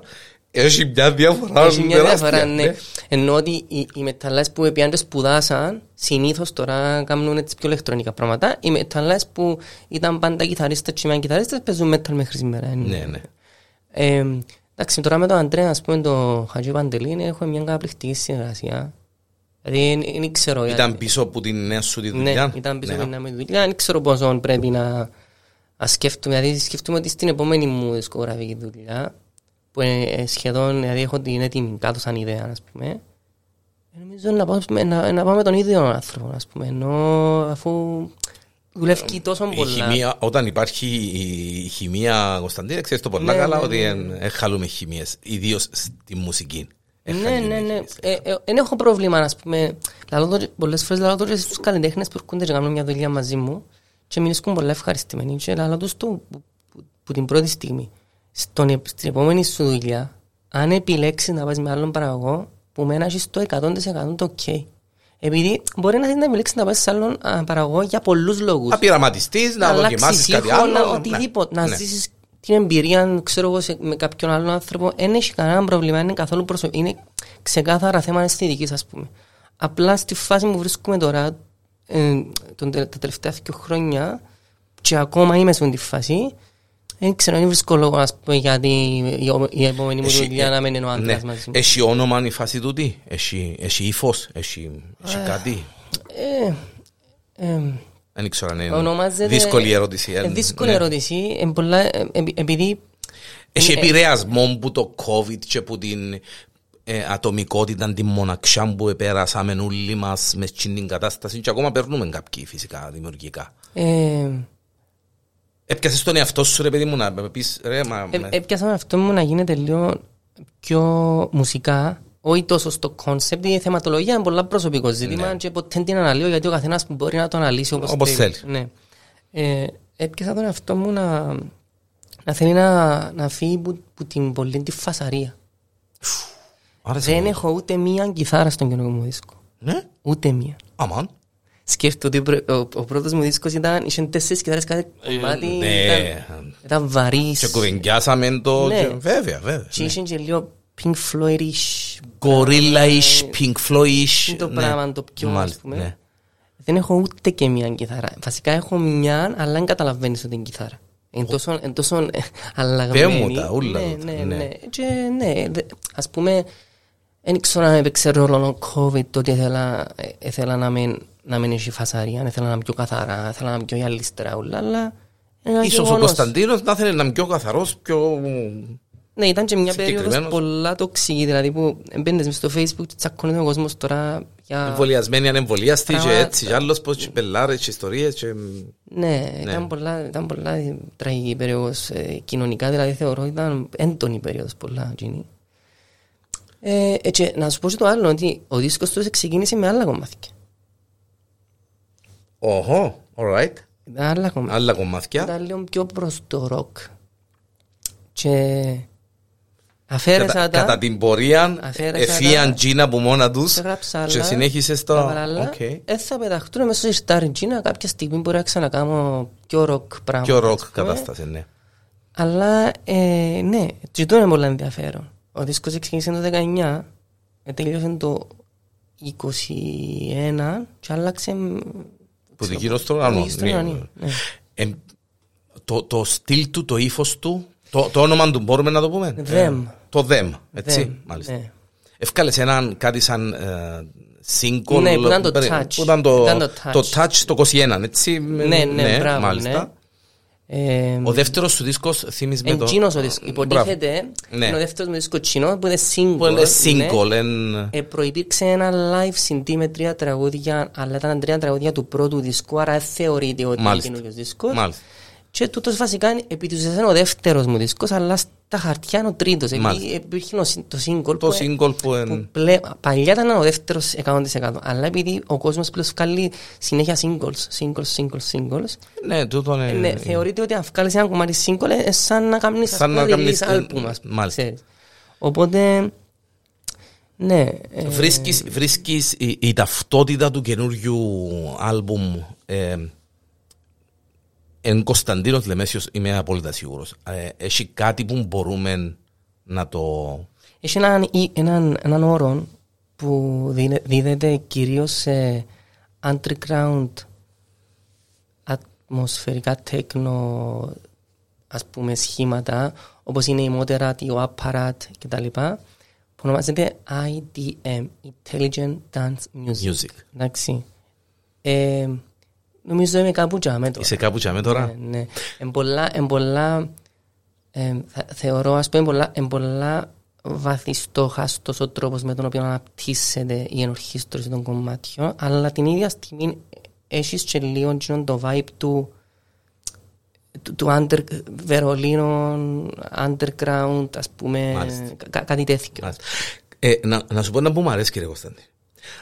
Έχει μια διαφορά. Ναι. Ενώ ότι οι μεταλλές που επειδή σπουδάσαν, συνήθως τώρα κάνουν τις πιο ηλεκτρονικά πράγματα. Οι μεταλλές που ήταν πάντα κιθαρίστες και κιθαρίστες παίζουν μέταλ μέχρι σήμερα. Ναι. Εντάξει, τώρα με τον Αντρέα, ας πούμε, τον Χατζή Παντελή, έχουμε μια καταπληκτική συνεργασία. Δηλαδή, δεν ξέρω... Ήταν πίσω από την νέα σου τη δουλειά. Ναι, ήταν πίσω από την νέα μου τη δουλειά. Δεν ξέρω πόσο πρέπει να σκέφτομαι. Δηλαδή, σκέφτομαι ότι στην επόμενη μου δισκογραφική δουλειά, που σχεδόν, δηλαδή έχω την έτοιμη κάτω σαν ιδέα, ας πούμε, νομίζω να πάω με τον ίδιο άνθρωπο, ας πούμε, ενώ αφού δουλεύει τόσο πολλά. Όταν υπάρχει η χημεία, Κωνσταντίνε, ξέρεις το πολλά καλά, ότι χαλούμε χημείες, ιδίως στη μουσική. Ναι. Δεν έχω πρόβλημα, ας πούμε, πολλές φορές λαλώ τώρα στους καλλιτέχνες που έρχονται και κάνουν μια δουλειά μαζί μου και μείνουν πολλά ευχαριστημένοι και λαλώ τους που την πρώτη στιγμή. Στην επόμενη σου δουλειά, αν επιλέξεις να πας με άλλον παραγωγό, που με έχεις το 100% το ok. Επειδή μπορεί να θέλεις να επιλέξεις να πας σε άλλον παραγωγό για πολλούς λόγους. Να πειραματιστείς, να δοκιμάσεις κάτι άλλο. Οτιδήποτε, να ζήσεις την εμπειρία, ξέρω εγώ, με κάποιον άλλον άνθρωπο, δεν έχει κανένα πρόβλημα, είναι καθόλου προσωπικό. Είναι ξεκάθαρα θέμα αισθητικής, ας πούμε. Απλά στη φάση που βρίσκουμε τώρα, τα τελευταία 2 χρόνια, και ακόμα είμαι σε αυτή τη φάση. Δεν ξέρω, είναι βρίσκω λόγο να πω γιατί η επόμενη μου δουλειά να μένει ο άντρας μαζί μου. Έχει όνομα η φάση τούτη, έχει ύφος, έχει κάτι. Δεν ξέρω αν είναι δύσκολη ερώτηση. Δύσκολη ερώτηση, επειδή... Έχει επηρεασμό που το COVID και που την ατομικότητα, την μοναξιά που επέρασαμε όλοι μας με την κατάσταση και ακόμα περνούμε κάποιοι φυσικά δημιουργικά. Έπιασες τον εαυτό σου, ρε παιδί μου, να πεις ρε μα... Έπιασα τον εαυτό μου να γίνεται λίγο πιο μουσικά, όχι τόσο στο κόνσεπτ. Η θεματολογία είναι πολλά προσωπικό ζήτημα και ποτέ την αναλύω, γιατί ο καθένας μπορεί να το αναλύσει όπως θέλει. Ναι. Έπιασα τον εαυτό μου να θέλει να φύγει από την πολύ τη φασαρία. Δεν έχω ούτε μία κιθάρα στον καινούργιο μου δίσκο. Ναι. Ούτε μία. Αμάν. Σκέφτομαι ότι ο πρώτος μου δίσκος ήταν, είχε 4 κιθάρες κάθε κομμάτι, ήταν βαρύς. Και κουβεντιάσαμε το, βέβαια. Και είχε και λίγο Pink Floyd-ish. Gorilla-ish, Pink Floyd-ish. Είναι το πράγμα το πιο, ας πούμε. Δεν έχω ούτε και μια κιθάρα. Βασικά έχω μια, αλλά δεν καταλαβαίνεις ότι είναι κιθάρα. Είναι τόσο αλλαγμένη. Πέμουτα, ούλα. Ναι. Ας πούμε, δεν ξέρω να έπαιξε ρόλο ο COVID, ότι ήθελα να μην... Να μην έχει φασαρία, να θέλω να είμαι πιο καθαρά, θέλω να είμαι πιο γυαλίστερα, αλλά... Ίσως ο Κωνσταντίνος να θέλει να είμαι πιο καθαρός, πιο... Ναι, ήταν και μια περίοδος πολλά τοξική, δηλαδή που μπαίνεις μες στο Facebook και τσακώνεται ο κόσμος τώρα για... Εμβολιασμένοι, ανεμβολιαστοί και έτσι, και άλλος πως και πελάρες και ιστορίες και... Ναι, ήταν πολλά τραγική περίοδος κοινωνικά, δηλαδή θεωρώ ήταν έντονη περίοδος πολλά γίνει. Να σου πω και το άλλο, ότι ο δίσκος τους ξεκίνησε με άλλα κομμάτια. Οχο, alright. Άλλα κομμάτια. Ήταν λίγο πιο προς το ροκ. Και Κατά την πορεία εφίαν Τζίνα από μόνα τους και συνέχισε στο... θα πεταχτούν μέσα στο σιρτάρι Τζίνα. Κάποια στιγμή μπορεί να ξανακάμω πιο ροκ πράγμα. Πιο ροκ κατάσταση, ναι. Αλλά ναι, το είναι πολύ ενδιαφέρον. Ο δίσκος ξεκίνησε το 19, τελείωσε το 21 και άλλαξε... Που την κύριο στον Άννο. Το στυλ του, το ύφος του... Το όνομα του μπορούμε να το πούμε. Το Them, έτσι, μάλιστα. Ευκάλεσε έναν κάτι σαν single. Ναι, που ήταν το Touch. Που ήταν το Touch το 21, έτσι. Ναι, ναι, μπράβο, ναι. Ο δεύτερος σου δίσκος θύμεις με το... Εν Κίνος ο δίσκος, υποτίθεται. Ο δεύτερος μου δίσκος Κίνος που είναι single. Προϋπήρξε ένα live συντή με 3 τραγούδια, αλλά ήταν 3 τραγούδια του πρώτου δίσκου, άρα θεωρείται ότι είναι καινούργιος δίσκος. Μάλιστα. Και τούτος βασικά επειδή ήταν ο δεύτερος μου δίσκος, αλλά στα χαρτιά είναι ο τρίτος. Υπήρχε το single που παλιά ήταν ο δεύτερος 100%. Αλλά επειδή ο κόσμος πλέον βγάλει συνέχεια singles. Ναι, τούτο είναι. Θεωρείται ότι αν βγάλεις ένα κομμάτι single, σαν να κάνεις άλμπουμ. Οπότε, ναι. Βρίσκεις η ταυτότητα του καινούριου άλμπουμ. Εν Κωνσταντίνος Λεμέσιος είμαι απόλυτα σίγουρος. Έχει κάτι που μπορούμε να το... Έχει έναν όρο που δίδεται κυρίως σε underground ατμοσφαιρικά τέκνο, ας πούμε, σχήματα, όπως είναι η Moderat, ο Apparat κτλ. Που ονομάζεται IDM, Intelligent Dance Music. Εντάξει. Νομίζω είμαι κάπου τζάμε τώρα. Είσαι κάπου τζάμε τώρα. Ναι. Εμπολά, θεωρώ, ας πούμε, εμπολά βαθιστόχαστος ο τρόπος με τον οποίο αναπτύσσεται η ενορχήστρωση των κομμάτιων, αλλά την ίδια στιγμή έχεις και λίγο το vibe του Βερολίνο, underground, ας πούμε, κάτι τέτοιο. Να σου πω ένα που μου αρέσει, κύριε Κωνσταντή.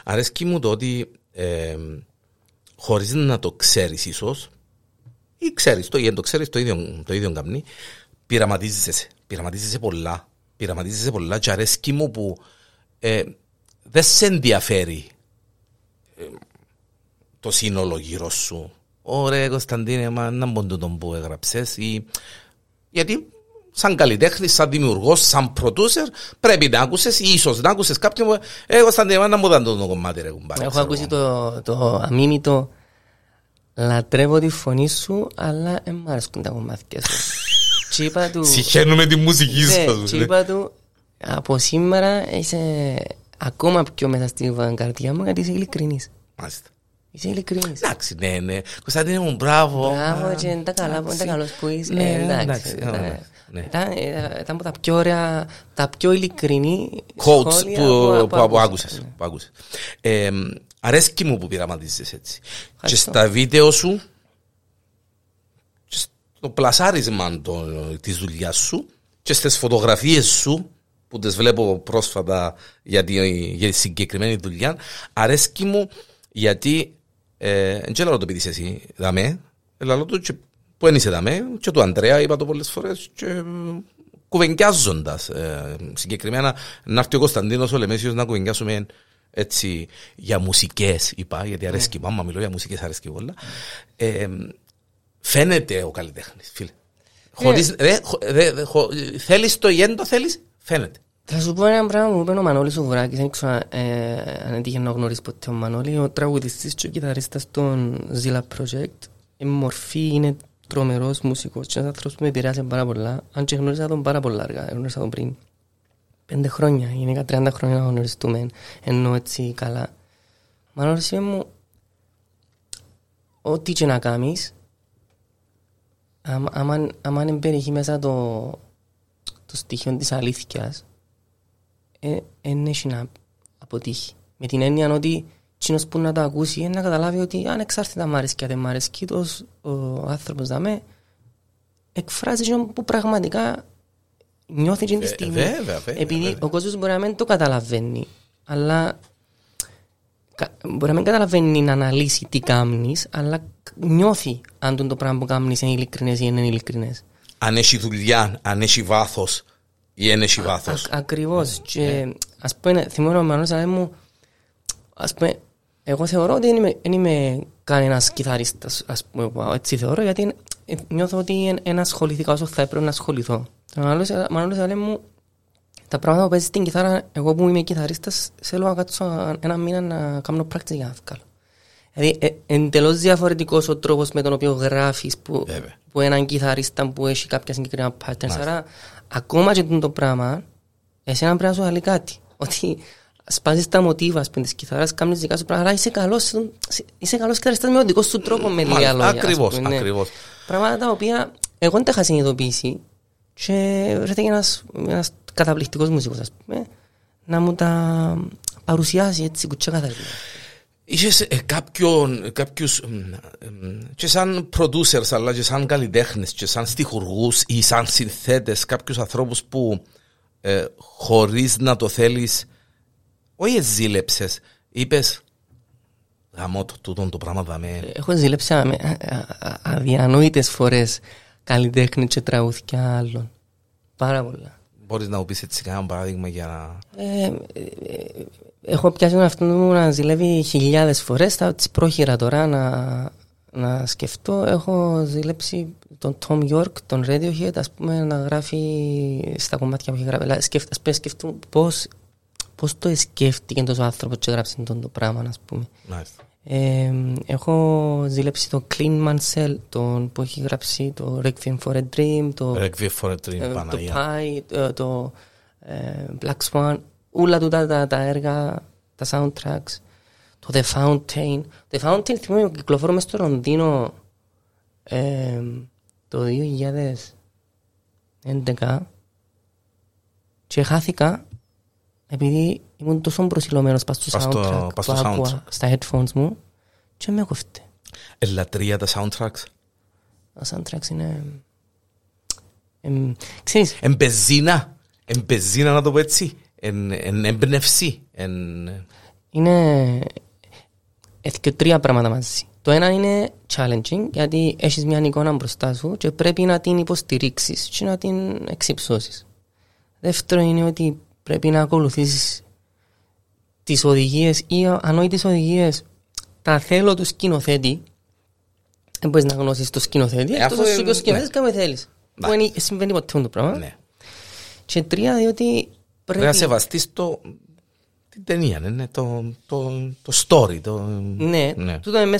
Αρέσκει μου το ότι... χωρίς να το ξέρεις ίσως, ή ξέρεις το, ή δεν το ξέρεις, το ίδιο καμνί, πειραματίζεσαι πολλά και αρέσκει μου που δεν σε ενδιαφέρει το σύνολο γύρω σου. Ωραία Κωνσταντίνε, μα να μποντούν τον που έγραψες, γιατί σαν καλλιτέχνης, σαν δημιουργός, σαν producer, πρέπει να άκουσες ή ίσως να άκουσες κάποιον που Κωνσταντίνε, να μου δαν το κομμάτι ρε κουμπάρε. Έχω ακούσει το αμίμητο «Λατρεύω τη φωνή σου, αλλά δεν μ' αρέσκουν τα κομμάτια σου». Συχαίνουμε τη μουσική σου. Και είπα του «Από σήμερα είσαι ακόμα πιο μέσα στην καρδιά μου, γιατί είσαι ειλικρινής». Μάλιστα. Είσαι ειλικρινής. Εντάξει, ναι. Κωνσταντίνε μου, μπράβο. Μπράβο και ήταν καλός που είσαι. Εντάξει. Ήταν από τα πιο ωραία, τα πιο ειλικρινή σχόλια που άκουσες. Αρέσκει μου που πειραματίζεσαι έτσι. Και στα βίντεο σου, στο πλασάρισμα της δουλειάς σου και στις φωτογραφίες σου, που τις βλέπω πρόσφατα για τη συγκεκριμένη δουλειά, αρέσκει μου γιατί εν και το πείτε εσύ, δαμέ, αλλά το που ένισε δαμέ και του Αντρέα είπα το πολλές φορές και κουβεντιάζοντας συγκεκριμένα να έρθει ο Κωνσταντίνος ο Λεμέσιος να κουβεντιάσουμε έτσι για μουσικές είπα, γιατί αρέσκει μάμα, μιλώ για μουσικές αρέσκει πολλά. Φαίνεται ο καλλιτέχνης, φίλε. Θέλεις το γέντο, το θέλεις, φαίνεται. Θα σου πω ένα πράγμα που είπε ο Μανώλης ο Βουράκης, δεν ξέρω αν έτυχε να γνωρίσει ποτέ ο Μανώλη, ο τραγουδιστής και ο κιθαρίστας των Zilla Project. Η μορφή είναι τρομερός μουσικός και ένας άνθρωπος που με επηρεάζει πάρα πολλά, αν και γνώρισα τον πάρα πολλά αργά, γνώρισα τον πριν 5 χρόνια, γενικά 30 χρόνια να γνωριστούμε, ενώ έτσι καλά. Ο Μανώλης είπε μου, ό,τι και να κάνεις, άμα δεν περιέχει μέσα το στοιχείο της αλήθειας, δεν έχει να αποτύχει. Με την έννοια ότι τσινός που να τα ακούσει είναι να καταλάβει ότι ανεξάρτητα μ' αρέσκει, δεν μ' αρέσκει, ο άνθρωπος δαμέ εκφράζει που πραγματικά νιώθει την στιγμή. Επειδή ο κόσμος μπορεί να μην το καταλαβαίνει, αλλά μπορεί να μην καταλαβαίνει να αναλύσει τι κάνεις, αλλά νιώθει αν το πράγμα που κάνεις είναι ειλικρινές ή είναι ειλικρινές. Αν έχει δουλειά, αν έχει βάθος, ή ένα έχει βάθος. Ακριβώς. Και ας πούμε, θυμώνω ο Μανώλης μου, ας πούμε, εγώ θεωρώ ότι δεν είμαι κανένας κιθαρίστας, ας πούμε, έτσι θεωρώ, γιατί νιώθω ότι δεν ασχοληθήκα όσο θα έπρεπε να ασχοληθώ. Ο Μανώλης μου, τα πράγματα που παίζεις στην κιθάρα, εγώ που είμαι κιθαρίστας, θέλω να κάτσω ένα μήνα να κάνω πράξη για να βγάλω. Δηλαδή, εντελώς διαφορετικός ο τρόπος με τον οποίο γράφεις που έναν κιθαρίστα που έχει κάποια συγκεκριμένα patterns. Άρα, ακόμα και το πράγμα, εσένα πρέπει να σου αλληλεί κάτι. Ότι σπάζεις τα μοτίβα της κιθάρας, κάνεις δικά σου πράγματα, αλλά είσαι καλός κιθαρίστας με τον δικό σου τρόπο, με λίγα λόγια. Ακριβώς, ακριβώς. Πράγματα τα οποία εγώ δεν τα είχα συνειδητοποιήσει και βρέθηκε ένας καταπληκτικός μουσικός, ας πούμε, να μου τα παρουσιάσει έτσι κουτσέ καθαρίστας. Είχες κάποιους και σαν producers αλλά και σαν καλλιτέχνες και σαν στιχουργούς ή σαν συνθέτες, κάποιους ανθρώπους που χωρίς να το θέλεις, όχι ζήλεψες, είπες γαμώ το πράγμα δαμέ. Έχω ζήλεψει αδιανόητες φορές καλλιτέχνη και τραγούδια άλλων, πάρα πολλά. Μπορείς να μου πεις έτσι κανένα παράδειγμα για να... Έχω πιάσει αυτόν μου να ζηλεύει χιλιάδες φορές, θα τις πρόχειρα τώρα να σκεφτώ. Έχω ζηλέψει τον Tom Yorke, τον Radiohead, ας πούμε, να γράφει στα κομμάτια που έχει γράψει. Ας πούμε, σκεφτούν πώς το σκέφτηκε τόσο άνθρωπο και γράψει το πράγμα, ας πούμε. Nice. Έχω ζηλέψει τον Clint Mansell, τον που έχει γράψει το Requiem for a Dream, το Pie, το Black Swan, όλα τούτα τα έργα, τα soundtracks, το The Fountain. The Fountain θυμάμαι ότι κυκλοφορώ μες στο Ρονδίνο το 2011 και χάθηκα επειδή ήμουν τόσο προσιλωμένος πας στο soundtrack που άκουα στα headphones μου και με κόφτε. Ελατρεία τα soundtracks. Τα soundtracks είναι... Ξέρεις... Εμπεζίνα. Εμπεζίνα να το πω έτσι. Εν εμπνευσή. Είναι... και τρία πράγματα μαζί. Το ένα είναι challenging, γιατί έχεις μια εικόνα μπροστά σου και πρέπει να την υποστηρίξεις και να την εξυψώσεις. Δεύτερο είναι ότι πρέπει να ακολουθήσεις τις οδηγίες ή αν όχι τις οδηγίες, τα θέλω του σκηνοθέτη. Δεν μπορείς να γνώσεις το σκηνοθέτη, αυτό σου πει ο σκηνοθέτης και με θέλεις. Συμβαίνει ποτέ το πράγμα. Ναι. Και τρία, διότι πρέπει να σεβαστείς την ταινία, ναι, το story. Ναι, τούτο είναι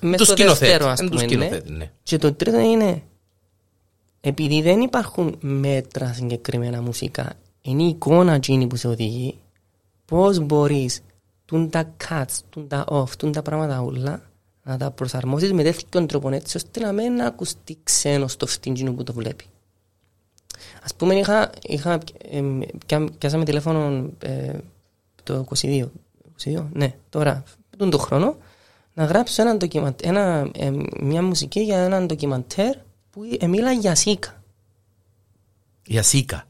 μέσα στο δεύτερο, ας πούμε. Και το τρίτο είναι, επειδή δεν υπάρχουν μέτρα συγκεκριμένα μουσικά, είναι η εικόνα εκείνη που σε οδηγεί, πώς μπορείς τα cuts, τα off, τα πράγματα όλα να τα προσαρμόσεις με τέτοιον τρόπο έτσι ώστε να μην ακουστεί ξένο στο φτύντζινο που το βλέπει. Ας πούμε, πιάσαμε τηλέφωνο το 22, ναι, τώρα, τον χρόνο, να γράψω μια μουσική για έναν ντοκιμαντέρ που μίλα για Σίκα. Για Σίκα.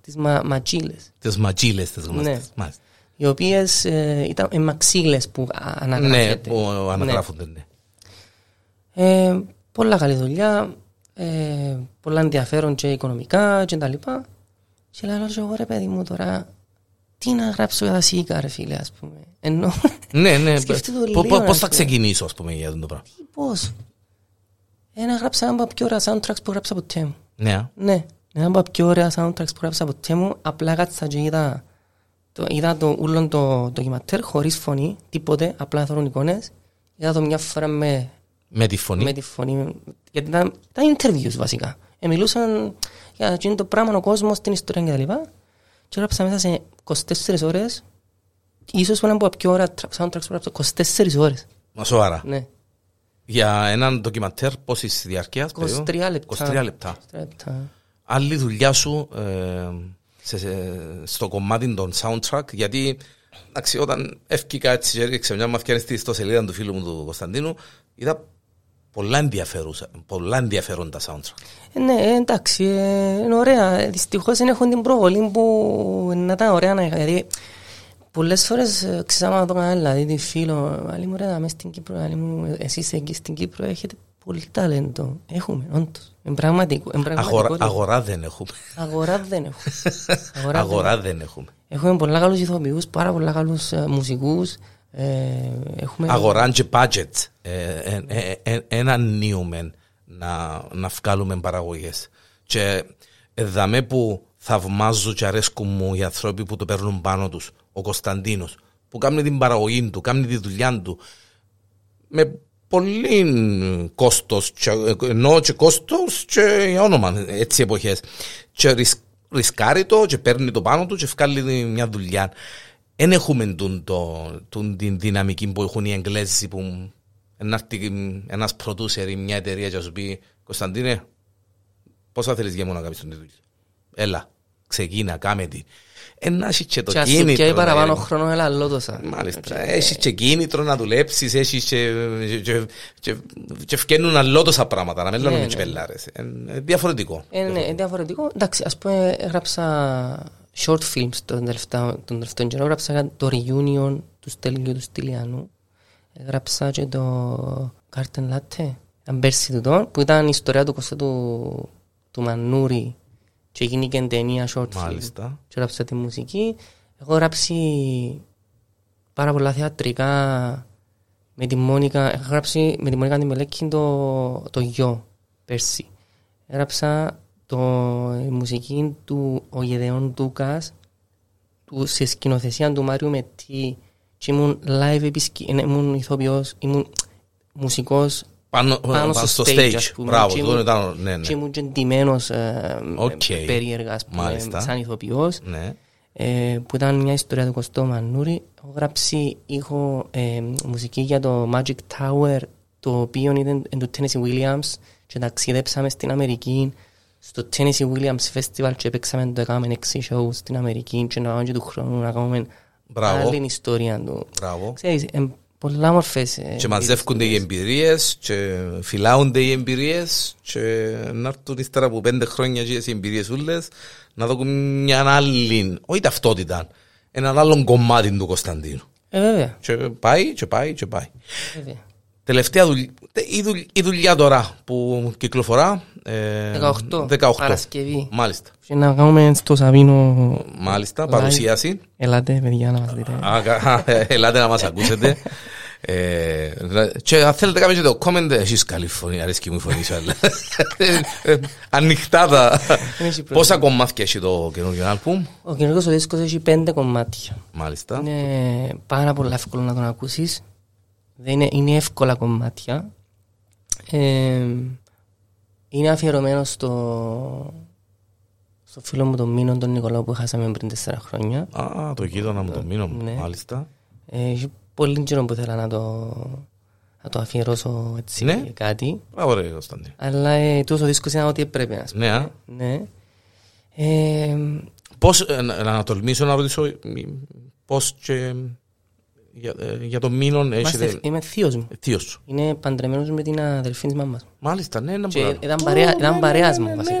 Τις ματζίλες. Τις ματζίλες, τις γνωστές. Ναι. Οι οποίες ήταν μαξίλες που αναγράφονται. Ναι, που αναγράφονται, ναι. Πολλά καλή δουλειά, πολλά ενδιαφέρον και οικονομικά και τα λοιπά. Και λέω εγώ, ρε παιδί μου, τώρα τι να γράψω για τα Σίκα, ρε φίλε, ας πούμε. Ενώ, ναι, ναι, πώς θα ξεκινήσω, ας πούμε, για αυτό το πράγμα. Πώς. Να γράψω ένα πιο ωραία soundtracks που γράψα ποτέ μου. Ναι. Ναι. Ένα από τα πιο ωραία soundtracks που γράψα ποτέ μου, απλά κάτσα και είδα το ούλον το ντοκιμαντέρ χωρίς φωνή, τίποτε, απλά θέλουν εικόνες. Είδα το μια φορά με τη φωνή, γιατί ήταν interviews βασικά. Μιλούσαν για εκείνο το πράγμα, ο κόσμος, την ιστορία κτλ. Και γράψα μέσα σε 24 ώρες, ίσως ένα από τα πιο ωραία soundtracks που γράψα, 24 ώρες. Μα σοβαρά. Ναι. Για έναν ντοκιμαντέρ πόσης διάρκειας, περίπου? 23 λεπτά. Άλλη δουλειά σου στο κομμάτι των soundtrack, γιατί όταν έφυγα έτσι και έριξε μια μαθηκιά στη ιστοσελίδα του φίλου μου του Κωνσταντίνου, είδα πολλά ενδιαφέροντα soundtrack. Ναι, εντάξει, είναι ωραία. Δυστυχώς δεν έχουν την προβολή που να ήταν ωραία, γιατί πολλές φορές ξεσάμα να το κάνω, δηλαδή τη φίλο, άλλη μου ρε, να είμαι στην Κύπρο, άλλη μου, εσείς εκεί στην Κύπρο έχετε πολύ ταλέντο, έχουμε όντως. Αγορά δεν έχουμε. Αγορά δεν έχουμε. Έχουμε πολλά καλούς ηθοποιούς, πάρα πολλά καλούς μουσικούς. Αγορά και budget. Εν ανίουμε να βγάλουμε παραγωγές. Και δαμέ που θαυμάζω και αρέσκουν μου οι άνθρωποι που το παίρνουν πάνω τους. Ο Κωνσταντίνος που κάνει την παραγωγή του, κάνει τη δουλειά του με πολύ κόστος, ενώ και κόστος και όνομα, έτσι εποχές. Και ρισκάρει το και παίρνει το πάνω του και βγάλει μια δουλειά. Δεν έχουμε την δυναμική που έχουν οι Εγγλέζοι που να έρθει ένας producer ή μια εταιρεία και να σου πει «Κωνσταντίνε, πόσα θέλεις για μόνο να κάνεις τον δουλειά. Έλα, ξεκίνα, κάμε τη». Έχει και το κίνητρο. Και έχει παραπάνω χρόνο, έλα λότωσα. Μάλιστα. Έχει και κίνητρο να δουλέψεις, έχει και φκένουν αλλότωσα πράγματα, να μην λέμε και πελάρες. Είναι διαφορετικό. Είναι διαφορετικό. Εντάξει, ας πούμε, έγραψα short films τον τελευταίο καιρό. Έγραψα το Reunion του Στέλιου του Στυλιανού. Έγραψα και το Carton Latte, αμπέρσι του τον, που ήταν η ιστορία του Κωνσταντίνου του Μανούρη. Και γίνει και ταινία short film. Και γράψα τη μουσική. Έχω γράψει πάρα πολλά θεατρικά με τη Μόνικα. Έχω γράψει με τη Μόνικα Ντι Μελέκ το γιο πέρσι. Έγραψα η μουσική του ο Γεδεών Τούκας σε σκηνοθεσία του Μάριου Μετή. Και ήμουν live ήμουν ηθοποιός, ήμουν μουσικός. Πάνω στο stage, μπράβο, εδώ ήταν, ναι. Και ήμουν ντυμένος περίεργα, σαν ηθοποιός, που ήταν μια ιστορία του Κωστό Μανούρη. Έχω γράψει ήχο μουσική για το Magic Tower, το οποίο ήταν του Tennessee Williams και ταξιδέψαμε στην Αμερική, στο Tennessee Williams Festival και παίξαμε το έκαναμε 6 show στην Αμερική και να κάνουμε και του χρόνου, να κάνουμε άλλη ιστορία του. Ξέρεις, πολλά μορφές. Και μαζεύκονται οι εμπειρίες, και φυλάονται οι εμπειρίες, και να έρθουν ύστερα από 5 χρόνια οι εμπειρίες ούλες, να δουν μια άλλη, όχι ταυτότητα, έναν άλλον κομμάτι του Κωνσταντίνου. Βέβαια. Και πάει. Τελευταία δουλειά, η δουλειά τώρα που κυκλοφορά. 18. Παρασκευή. Μάλιστα. Και να κάνουμε στο Σαβίνο. Μάλιστα, παρουσίαση. Ελάτε, παιδιά, να μας δείτε. Ελάτε να μας ακούσετε. Και αν θέλετε κάποιος το comment, εσείς καλή φωνή, αρέσκει μου η φωνή σου. Ανοιχτά τα. Πόσα κομμάτια έχει το καινούργιο άλμπουμ? Ο καινούργιος ο δίσκος έχει 5 κομμάτια. Μάλιστα. Είναι πάρα πολύ εύκολο να τον ακούσεις. Είναι εύκολα κομμάτια. Είναι αφιερωμένο στο φίλο μου τον Μίνο, τον Νικολάου που χάσαμε πριν 4 χρόνια. Α, το γείτονα μου τον Μίνο, ναι. Μάλιστα. Έχει πολύ καιρό που ήθελα να το αφιερώσω έτσι, ναι. Κάτι. Α, ωραία, Κωνσταντή. Αλλά τόσο δίσκος είναι ό,τι έπρεπε, ας πούμε. Ναι. Πώς, να τολμήσω να ρωτήσω, πώς και... Για τον Μίνον έχετε... Είμαι θείος μου. Είναι παντρεμένος με την αδελφή της μάμας. Μάλιστα, ναι, ένα πράγμα. Ήταν παρέας μου, βασικά.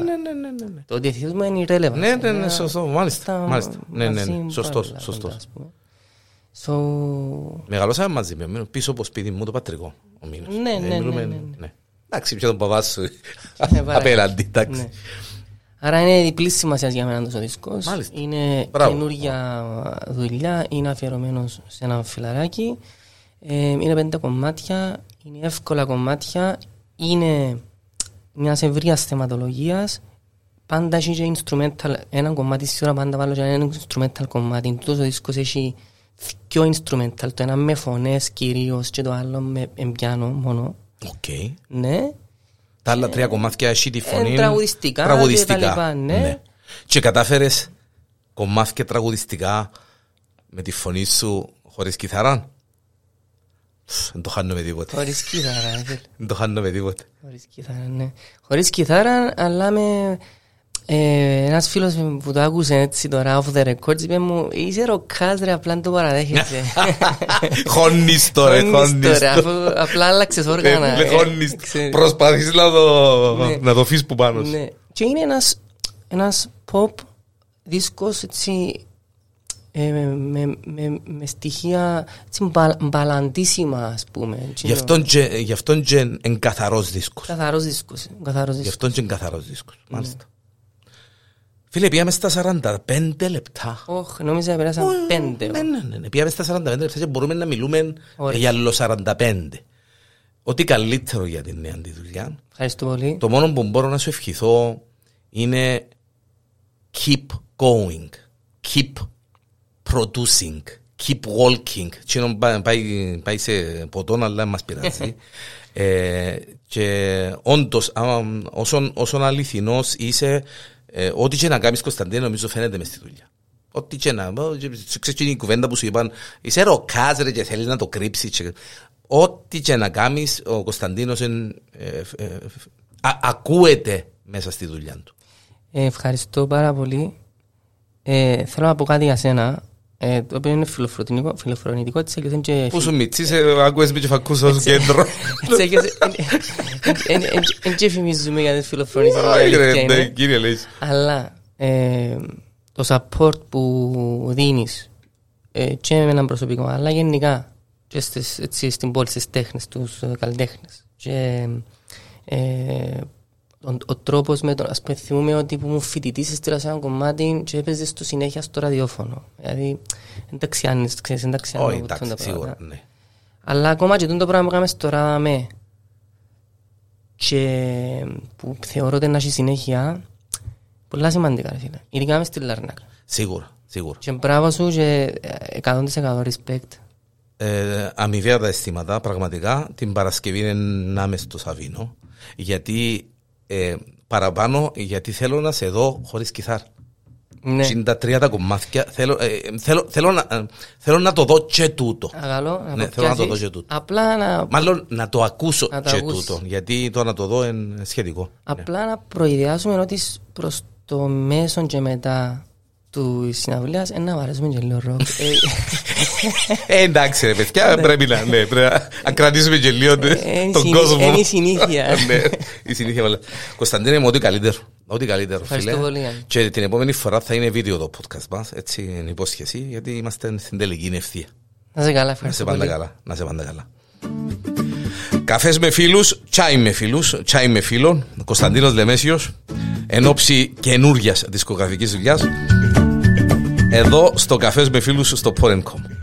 Το ότι θείος μου είναι irrelevant. Ναι, σωστό, μάλιστα. Ναι, σωστός. Μεγαλώσαμε μαζί με Μίνον, πίσω από σπίτι μου, το πατρικό, ο Μίνος. Ναι. Εντάξει, πια τον παπά σου απέναντι, εντάξει. Άρα είναι διπλής σημασίας για μένα ο δίσκος. Είναι καινούργια δουλειά, είναι αφιερωμένος σε ένα φιλαράκι. Είναι 5 κομμάτια, είναι εύκολα κομμάτια, είναι μιας ευρείας θεματολογίας. Πάντα έχει και instrumental, ένα κομμάτι σίγουρα πάντα βάλω και ένα instrumental κομμάτι. Τούτος ο δίσκος έχει 2 instrumental, το ένα με φωνές κυρίως και το άλλο με πιάνο μόνο. Οκ. Ναι. Τα άλλα 3 κομμάτια εσύ τη φωνή. Τραγουδιστικά. Και, λοιπά, ναι. Και κατάφερες κομμάτια τραγουδιστικά με τη φωνή σου χωρίς κιθαρά. Δεν το χάνω με τίποτα. Χωρίς κιθαρά, ναι. Χωρίς κιθαρά, αλλά με... Ένας φίλος που το άκουσε έτσι τώρα off the records είπε μου «Είσαι ροκάς ρε, απλά το παραδέχεσαι». Χώνεις το ρε, απλά άλλαξες όργανα. Προσπαθείς να το φύσεις που πάνω σου. Και είναι ένας pop δίσκος έτσι με στοιχεία μπαλαντίσιμα, ας πούμε. Γι' αυτόν και εν καθαρός δίσκος. Γι' αυτόν και εν καθαρός δίσκος. Μάλιστα. Φίλε, πήγαμε στα 45 λεπτά. Όχι, νόμιζα να περάσαν 5. Ναι, πήγαμε στα 45 λεπτά και μπορούμε να μιλούμε για άλλο 45. Ό,τι καλύτερο για την νέα τη δουλειά. Ευχαριστώ πολύ. Το μόνο που μπορώ να σου ευχηθώ είναι keep going, keep producing, keep walking. Τι να πάει σε ποτόν, αλλά μας πειράζει. Και όντως, όσον αληθινός είσαι, ό,τι και να κάνεις, Κωνσταντίνε, νομίζω φαίνεται μες στη δουλειά. Ό,τι και να... Ξέρεις και η κουβέντα που σου είπαν, είσαι ροκάς ρε και θέλει να το κρύψεις. Ό,τι και να κάνεις, ο Κωνσταντίνος ακούεται μέσα στη δουλειά του. Ευχαριστώ πάρα πολύ. Θέλω να πω κάτι για σένα, το οποίο είναι φιλοφρονητικό. Πού σου μητσείς, ακούες μη και φακούς ως κέντρο. Εν και φημίζουμε για τις φιλοφρονήσεις. Κύριε Λέης. Αλλά το support που δίνεις και με έναν προσωπικό, αλλά γενικά και στην πόλη, στις τέχνες, τους καλλιτέχνες. Και ο τρόπος με τον, ας πούμε, θυμούμε ότι που μου φοιτητής έστειλα σε ένα κομμάτι και έπαιζες το συνέχεια στο ραδιόφωνο. Δηλαδή, εντάξει αν είσαι, ξέρεις, εντάξει αν είναι τα πράγματα. Ναι. Αλλά ακόμα και το πράγμα που κάνεις τώρα με και που θεωρώ ότι να έχει συνέχεια, πολλά σημαντικά, φίλε. Ήδη κάνεις τη Λαρνάκα. Σίγουρα, σίγουρα. Και μπράβο σου και 100% respect. Αμοιβαία τα αισθήματα, πραγματικά, την Παρασκευή είναι να είμαι στο Σαβίνο, γιατί παραπάνω, γιατί θέλω να σε δω χωρίς κιθάρ. Ναι. Είναι τα τρία τα κομμάτια. Θέλω να το δω και τούτο. Αγαλώ, ναι, θέλω να το δω και τούτο. Απλά να... Μάλλον να το ακούσω να και τούτο, γιατί το να το δω είναι σχετικό. Απλά ναι. Να προειδιάσουμε ότι προς το μέσον και μετά του συναυλίας να βαρέσουμε και λίγο ροκ. Εντάξει ρε παιδιά, πρέπει να κρατήσουμε και λίγο τον κόσμο. Είναι η συνήθεια. Η συνήθεια πολλά. Κωνσταντίνε μου, ό,τι καλύτερο. Ό,τι καλύτερο, φίλε. Και την επόμενη φορά θα είναι βίντεο το podcast μας, έτσι είναι υπόσχεση, γιατί είμαστε στην τελική ευθεία. Να σε καλά, ευχαριστώ πολύ. Να σε πάντα καλά. Καφές με φίλους, τσάι με φίλους, τσάι με φίλων, Κωνσταντίνος Λεμέσιος, εν όψη καινούριας δισκογραφικής δουλειάς, εδώ στο Καφές με Φίλους στο Porn.com.